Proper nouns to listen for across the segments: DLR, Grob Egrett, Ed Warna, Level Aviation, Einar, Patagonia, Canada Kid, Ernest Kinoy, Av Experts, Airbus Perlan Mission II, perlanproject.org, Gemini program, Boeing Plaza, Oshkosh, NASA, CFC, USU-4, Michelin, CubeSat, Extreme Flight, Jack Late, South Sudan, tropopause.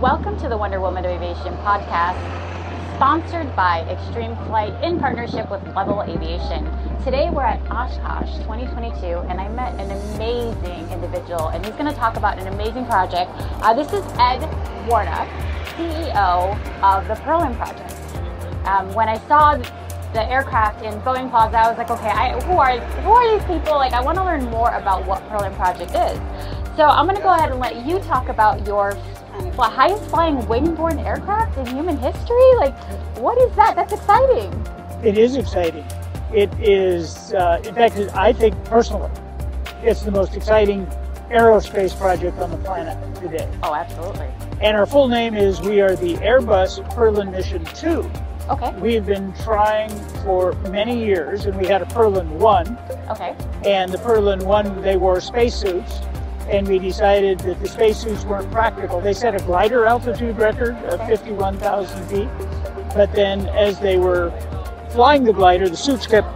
Welcome to the Wonder Woman of Aviation podcast, sponsored by Extreme Flight in partnership with Level Aviation. Today we're at Oshkosh 2022 and I met an amazing individual and he's going to talk about an amazing project. This is Ed Warna, CEO of the Perlan Project. When I saw the aircraft in Boeing Plaza, I was like, okay, who are these people? Like, I want to learn more about what Perlan Project is. So I'm going to go ahead and let you talk about your highest flying wing-borne aircraft in human history. Like, what is that? That's exciting. It is exciting. It is, in fact, I think personally, it's the most exciting aerospace project on the planet today. Oh, absolutely. And our full name is, we are the Airbus Perlan Mission II. Okay. We've been trying for many years, and we had a Perlan 1. Okay. And the Perlan 1, they wore spacesuits, and we decided that the spacesuits weren't practical. They set a glider altitude record of 51,000 feet, but then as they were flying the glider, the suits kept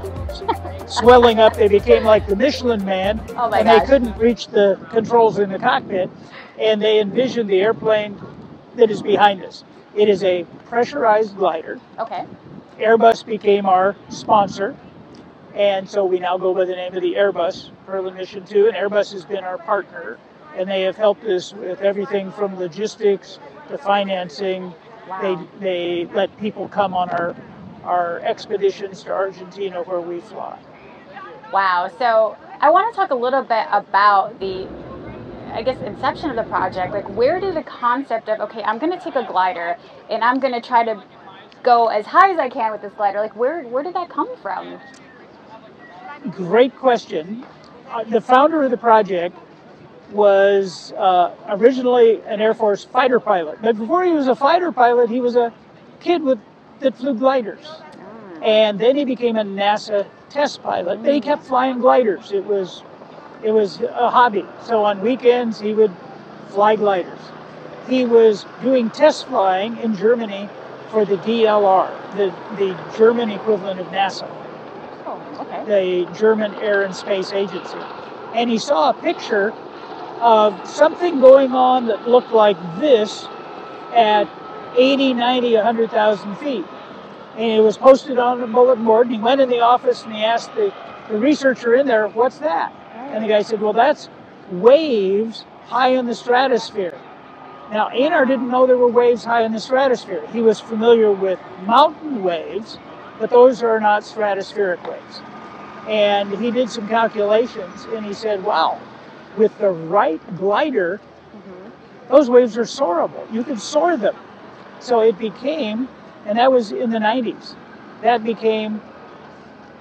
swelling up. They became like the Michelin Man, They couldn't reach the controls in the cockpit, and they envisioned the airplane that is behind us. It is a pressurized glider. Okay. Airbus became our sponsor, and so we now go by the name of the Airbus Perlan Mission II, and Airbus has been our partner, and they have helped us with everything from logistics to financing. Wow. They let people come on our expeditions to Argentina where we fly. Wow. So I want to talk a little bit about the, I guess, inception of the project. Like, where did the concept of, okay, I'm going to take a glider and I'm going to try to go as high as I can with this glider, like where did that come from? Great question. The founder of the project was originally an Air Force fighter pilot, but before he was a fighter pilot, he was a kid that flew gliders, and then he became a NASA test pilot. But he kept flying gliders. It was a hobby. So on weekends he would fly gliders. He was doing test flying in Germany for the DLR, the German equivalent of NASA. The German Air and Space Agency. And he saw a picture of something going on that looked like this at 80, 90, 100,000 feet. And it was posted on a bulletin board, and he went in the office and he asked the researcher in there, what's that? And the guy said, well, that's waves high in the stratosphere. Now, Einar didn't know there were waves high in the stratosphere. He was familiar with mountain waves, but those are not stratospheric waves. And he did some calculations and he said, wow, with the right glider, those waves are soarable. You can soar them. So it became, and that was in the 90s, that became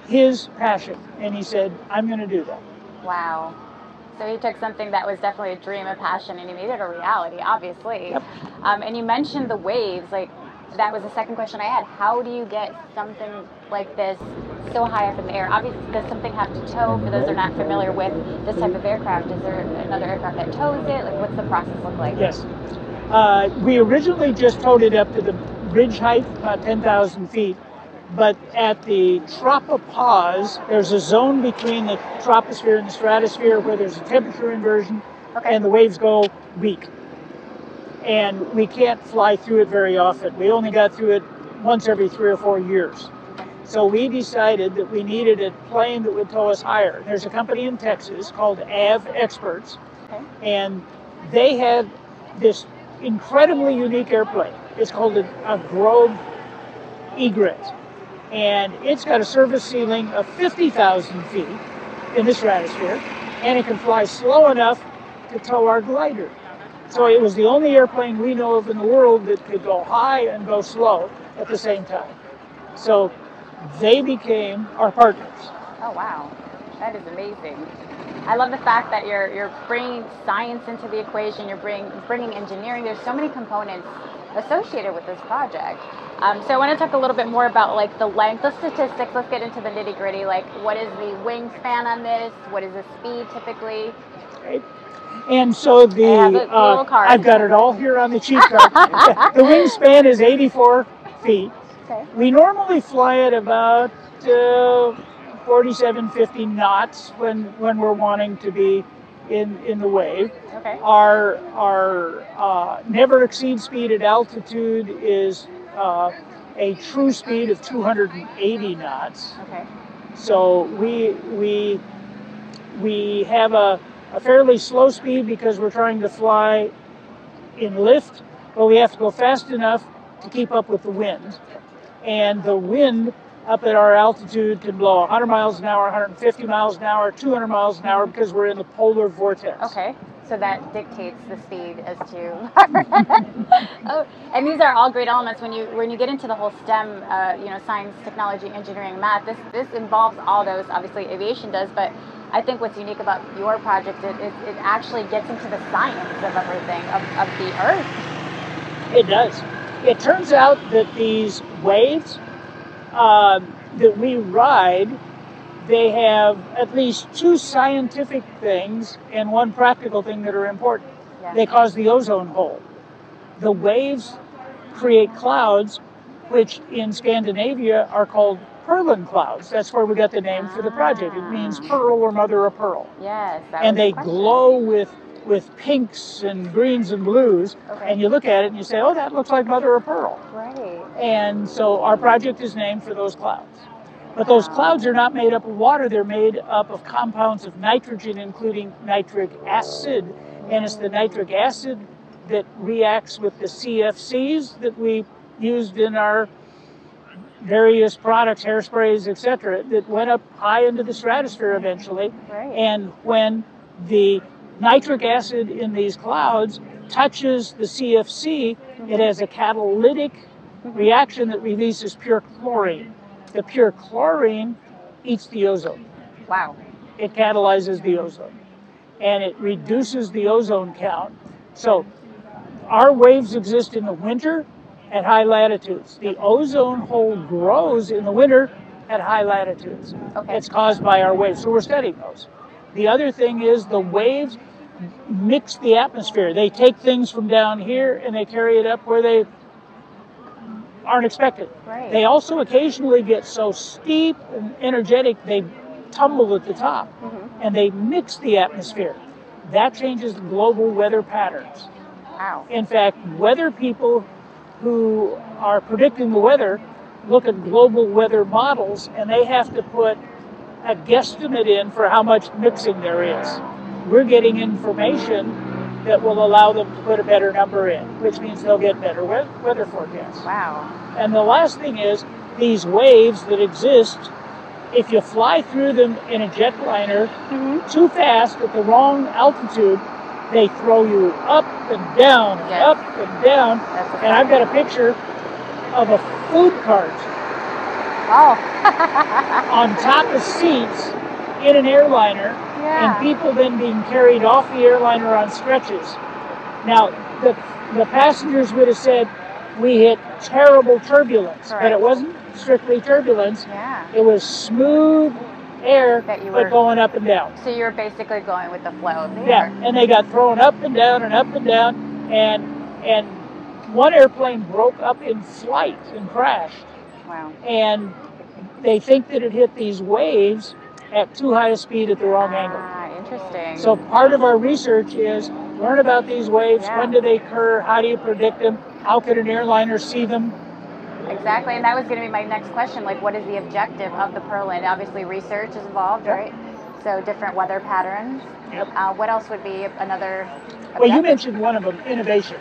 his passion. And he said, I'm going to do that. Wow. So he took something that was definitely a dream, a passion, and he made it a reality, obviously. Yep. And you mentioned the waves. Like, that was the second question I had. How do you get something like this so high up in the air? Obviously, does something have to tow? For those who are not familiar with this type of aircraft, is there another aircraft that tows it? Like, what's the process look like? Yes. We originally just towed it up to the bridge height, about 10,000 feet. But at the tropopause, there's a zone between the troposphere and the stratosphere where there's a temperature inversion, and the waves go weak. And we can't fly through it very often. We only got through it once every 3 or 4 years. So we decided that we needed a plane that would tow us higher. There's a company in Texas called Av Experts, and they had this incredibly unique airplane. It's called a Grob Egrett. And it's got a surface ceiling of 50,000 feet in the stratosphere, and it can fly slow enough to tow our glider. So it was the only airplane we know of in the world that could go high and go slow at the same time. So they became our partners. Oh, wow. That is amazing. I love the fact that you're bringing science into the equation, you're bringing engineering. There's so many components associated with this project. So I want to talk a little bit more about, like, the length, the statistics. Let's get into the nitty gritty. Like, what is the wingspan on this? What is the speed typically? Right. And so I've got it all here on the cheat card. The wingspan is 84 feet. Okay. We normally fly at about 47, 50 knots when we're wanting to be in the wave. Okay. Our never exceed speed at altitude is a true speed of 280 knots. Okay. So we have a fairly slow speed because we're trying to fly in lift, but we have to go fast enough to keep up with the wind. And the wind up at our altitude can blow 100 miles an hour, 150 miles an hour, 200 miles an hour because we're in the polar vortex. Okay, so that dictates the speed as to. Oh, and these are all great elements when you get into the whole STEM, you know, science, technology, engineering, math. This involves all those. Obviously, aviation does, but I think what's unique about your project it actually gets into the science of everything of the Earth. It does. It turns out that these waves that we ride, they have at least two scientific things and one practical thing that are important. Yeah. They cause the ozone hole. The waves create clouds, which in Scandinavia are called Perlan clouds. That's where we got the name for the project. It means pearl or mother of pearl. Yes, and they glow with pinks and greens and blues, okay. And you look at it and you say, oh, that looks like mother of pearl. Right. And so our project is named for those clouds. But those clouds are not made up of water, they're made up of compounds of nitrogen, including nitric acid. And it's the nitric acid that reacts with the CFCs that we used in our various products, hairsprays, etc., that went up high into the stratosphere eventually. Right. And when the nitric acid in these clouds touches the CFC, it has a catalytic reaction that releases pure chlorine. The pure chlorine eats the ozone. Wow. It catalyzes the ozone, and it reduces the ozone count. So our waves exist in the winter at high latitudes. The ozone hole grows in the winter at high latitudes. Okay. It's caused by our waves, so we're studying those. The other thing is the waves mix the atmosphere. They take things from down here and they carry it up where they aren't expected. Right. They also occasionally get so steep and energetic they tumble at the top, and they mix the atmosphere. That changes global weather patterns. Wow. In fact, weather people who are predicting the weather look at global weather models and they have to put a guesstimate in for how much mixing there is. We're getting information that will allow them to put a better number in, which means they'll get better weather forecasts. Wow. And the last thing is, these waves that exist, if you fly through them in a jetliner too fast at the wrong altitude, they throw you up and down, yes. up and down. And I've got a picture of a food cart on top of seats in an airliner, and people then being carried off the airliner on stretches. Now, the passengers would have said, we hit terrible turbulence, but it wasn't strictly turbulence. Yeah. It was smooth air, but going up and down. So you were basically going with the flow of the air. Yeah, and they got thrown up and down and up and down, and one airplane broke up in flight and crashed. Wow. And they think that it hit these waves at too high a speed at the wrong angle. Ah, interesting. So part of our research is learn about these waves, when do they occur, how do you predict them, how could an airliner see them? Exactly, and that was going to be my next question, like what is the objective of the Perlan? Obviously research is involved, right? So different weather patterns. Yep. What else would be another objective? Well, you mentioned one of them, innovation.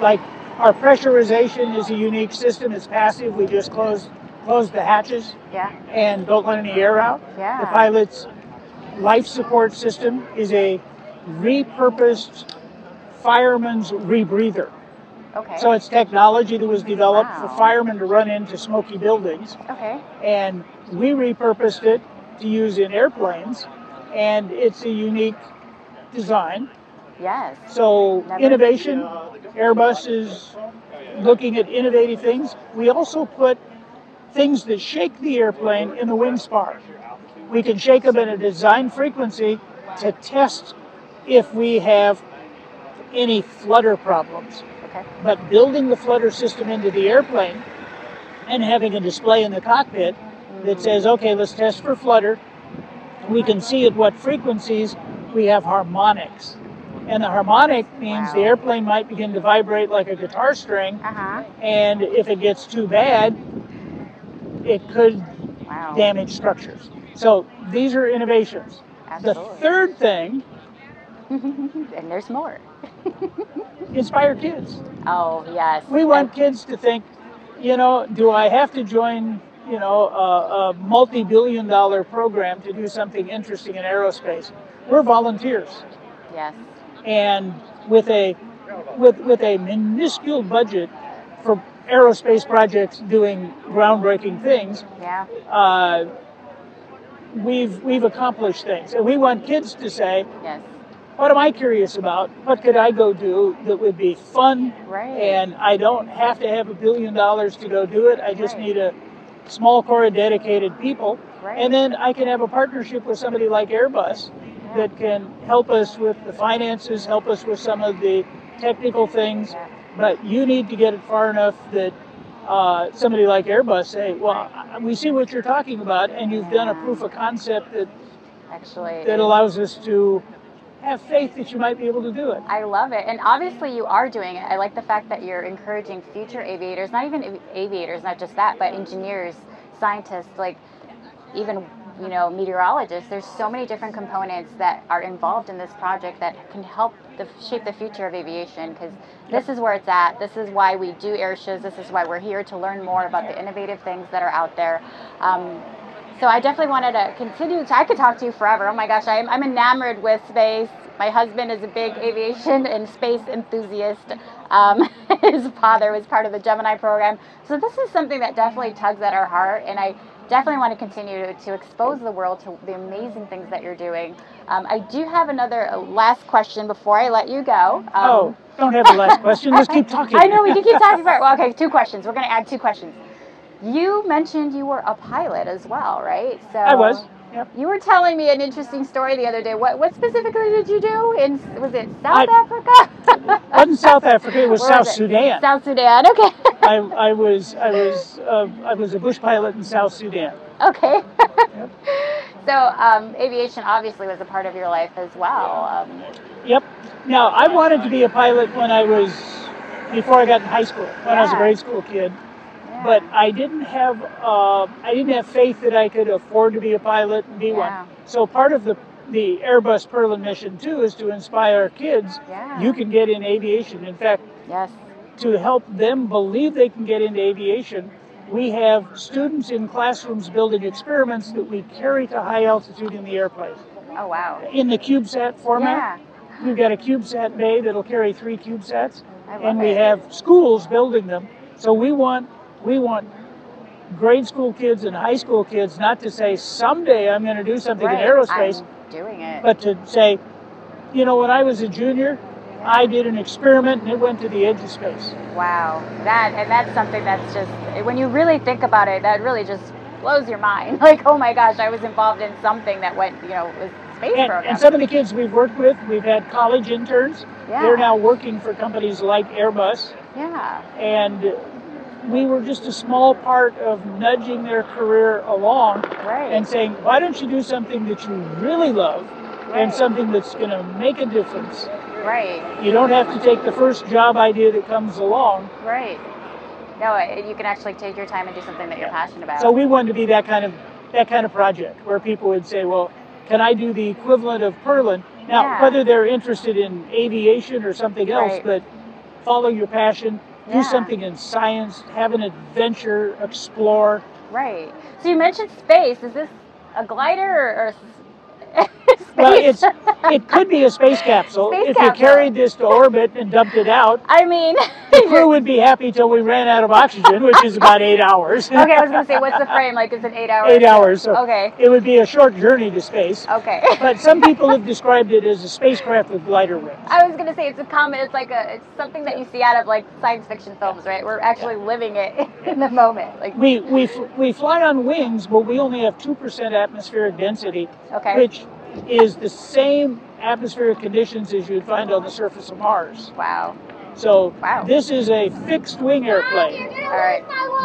Like our pressurization is a unique system, it's passive, we just close the hatches and don't let any air out. Yeah. The pilot's life support system is a repurposed fireman's rebreather. Okay. So it's technology that was developed for firemen to run into smoky buildings. Okay. And we repurposed it to use in airplanes, and it's a unique design. Yes. So innovation, Airbus is looking at innovative things. We also put things that shake the airplane in the wing spar. We can shake them at a design frequency to test if we have any flutter problems. Okay. But building the flutter system into the airplane and having a display in the cockpit that says, okay, let's test for flutter. We can see at what frequencies we have harmonics. And the harmonic means the airplane might begin to vibrate like a guitar string. And if it gets too bad, it could damage structures. So these are innovations. The third thing, and there's more, inspire kids. Oh, yes. We want kids to think, you know, do I have to join, you know, a multi-billion dollar program to do something interesting in aerospace? We're volunteers. Yes. And with a minuscule budget for aerospace projects doing groundbreaking things, we've accomplished things. And we want kids to say, what am I curious about? What could I go do that would be fun? And I don't have to have $1 billion to go do it. I just need a small core of dedicated people. And then I can have a partnership with somebody like Airbus that can help us with the finances, help us with some of the technical things, but you need to get it far enough that somebody like Airbus say, well, we see what you're talking about, and you've done a proof of concept that that allows us to have faith that you might be able to do it. I love it. And obviously you are doing it. I like the fact that you're encouraging future aviators, not even aviators, not just that, but engineers, scientists, like even, you know, meteorologists. There's so many different components that are involved in this project that can help shape the future of aviation, because this is where it's at. This is why we do air shows. This is why we're here, to learn more about the innovative things that are out there. So I definitely wanted to continue. I could talk to you forever. Oh my gosh, I'm enamored with space. My husband is a big aviation and space enthusiast. His father was part of the Gemini program. So this is something that definitely tugs at our heart, and I definitely want to continue to expose the world to the amazing things that you're doing. I do have another last question before I let you go. Oh, don't have a last question. Let's keep talking. I know, we can keep talking about it. Well, okay, two questions. We're going to add two questions. You mentioned you were a pilot as well, right? So I was. Yep. You were telling me an interesting story the other day. What specifically did you do? Was it South Africa? It wasn't South Africa. It was South Sudan. South Sudan. Okay. I was a bush pilot in South Sudan. Okay. Yep. So aviation obviously was a part of your life as well. Yep. Now I wanted to be a pilot when I was before I got in high school. When I was a grade school kid. But I didn't have faith that I could afford to be a pilot and be one. So part of the Airbus Perlan Mission II is to inspire kids. You can get in aviation. In fact, to help them believe they can get into aviation, we have students in classrooms building experiments that we carry to high altitude in the airplane. Oh wow! In the CubeSat format, we've got a CubeSat bay that'll carry 3 CubeSats, and we have schools building them. So we want grade school kids and high school kids not to say, someday I'm going to do something in aerospace, I'm doing it, but to say, you know, when I was a junior, I did an experiment and it went to the edge of space. Wow. That's something that's just, when you really think about it, that really just blows your mind. Like, oh my gosh, I was involved in something that went, you know, was space program. And some of the kids we've worked with, we've had college interns. They're now working for companies like Airbus. And we were just a small part of nudging their career along and saying, why don't you do something that you really love and something that's going to make a difference? You don't have to take the first job idea that comes along. No, you can actually take your time and do something that you're passionate about. So we wanted to be that kind of project where people would say, well, can I do the equivalent of Perlan? Now, whether they're interested in aviation or something else, but follow your passion. Do something in science, have an adventure, explore. So you mentioned space. Is this a glider or space? Well, it could be a space capsule. If you carried this to orbit and dumped it out, I mean, the crew would be happy till we ran out of oxygen, which is about 8 hours. Okay, I was going to say, what's the frame? Like, is it 8 hours? 8 hours. So it would be a short journey to space. But some people have described it as a spacecraft with glider wings. I was going to say, it's a common, it's something that you see out of, like, science fiction films, right? We're actually living it in the moment. Like, we fly on wings, but we only have 2% atmospheric density, which is the same atmospheric conditions as you'd find on the surface of Mars. So this is a fixed wing airplane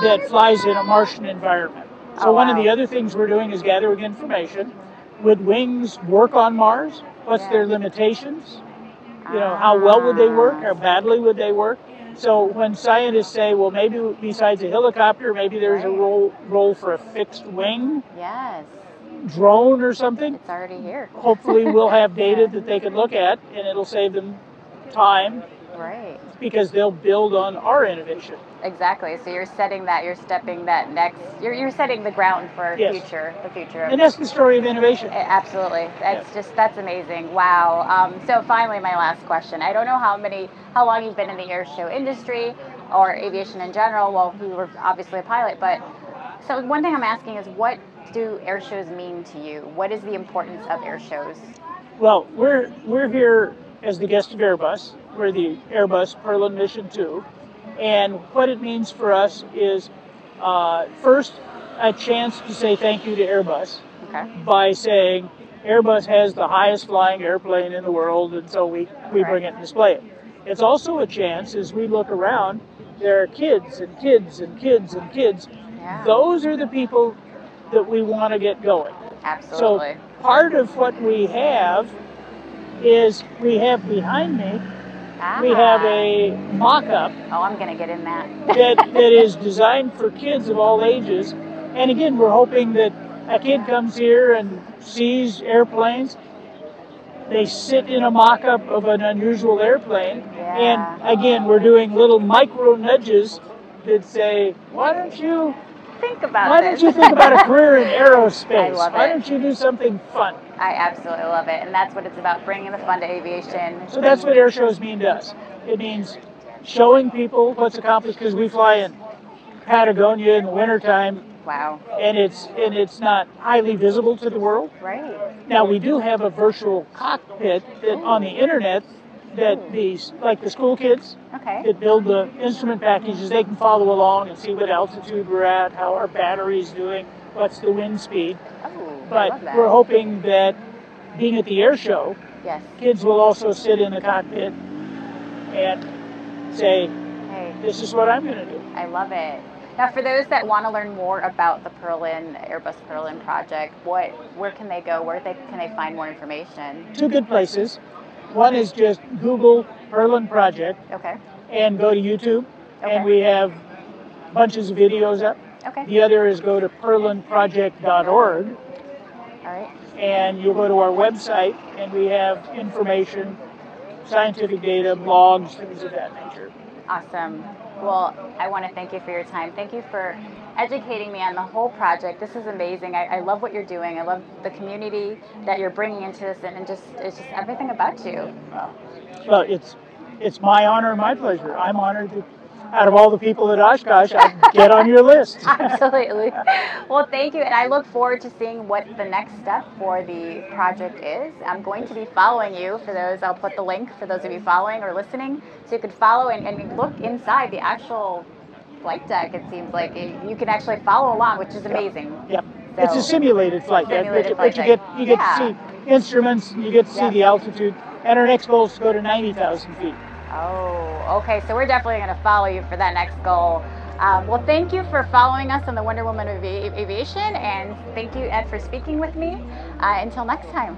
that flies in a Martian environment. So one of the other things we're doing is gathering information. Would wings work on Mars? What's their limitations? You know, how well would they work? How badly would they work? So when scientists say, well, maybe besides a helicopter, maybe there's a role for a fixed wing drone or something. It's already here. Hopefully we'll have data that they can look at, and it'll save them time. Right. Because they'll build on our innovation. Exactly. So you're setting that, you're stepping that next, you're setting the ground for the future. And that's the story of innovation. Absolutely. That's just, that's amazing. Wow. So finally, my last question. I don't know how long you've been in the air show industry or aviation in general. Well, you were obviously a pilot, but so one thing I'm asking is, what do air shows mean to you? What is the importance of air shows? Well, we're here as the guest of Airbus. We're the Airbus Perlan Mission II. And what it means for us is, first, a chance to say thank you to Airbus by saying, Airbus has the highest flying airplane in the world, and so we bring it and display it. It's also a chance, as we look around, there are kids and kids and kids and kids. Yeah. Those are the people that we want to get going. Absolutely. So part of what we have is, we have behind me, we have a mock-up. Oh, I'm going to get in that. that is designed for kids of all ages. And again, we're hoping that a kid comes here and sees airplanes. They sit in a mock-up of an unusual airplane. Yeah. And again, we're doing little micro nudges that say, why don't you think about a career in aerospace? Why don't you do something fun? I absolutely love it, and that's what it's about, bringing the fun to aviation. So that's what air shows mean to us. It means showing people what's accomplished, because we fly in Patagonia in the wintertime. Wow. And it's not highly visible to the world. Right. Now we do have a virtual cockpit that on the internet that these, like the school kids that build the instrument packages, they can follow along and see what altitude we're at, how our battery's doing, what's the wind speed. Oh, but we're hoping that being at the air show, kids will also sit in the cockpit and say, hey, this is what I'm going to do. I love it. Now, for those that want to learn more about the Airbus Perlan project, where can they go? Where can they find more information? Two good places. One is just Google Perlan Project and go to YouTube, and we have bunches of videos up. The other is go to perlanproject.org, and you'll go to our website, and we have information, scientific data, blogs, things of that nature. Awesome. Well, I want to thank you for your time. Thank you for educating me on the whole project. This is amazing. I love what you're doing. I love the community that you're bringing into this, and it's just everything about you. Well, it's my honor and my pleasure. I'm honored to, out of all the people at Oshkosh, I get on your list. Absolutely. Well, thank you, and I look forward to seeing what the next step for the project is. I'm going to be following you. For those, I'll put the link for those of you following or listening, so you could follow and look inside the actual flight deck. It seems like you can actually follow along, which is amazing. Yep. So, it's a simulated flight deck, but you get to see instruments, you get to see the altitude, and our next goal is to go to 90,000 feet. Oh, okay. So we're definitely going to follow you for that next goal. Well, thank you for following us on the Wonder Woman of Aviation, and thank you, Ed, for speaking with me. Until next time.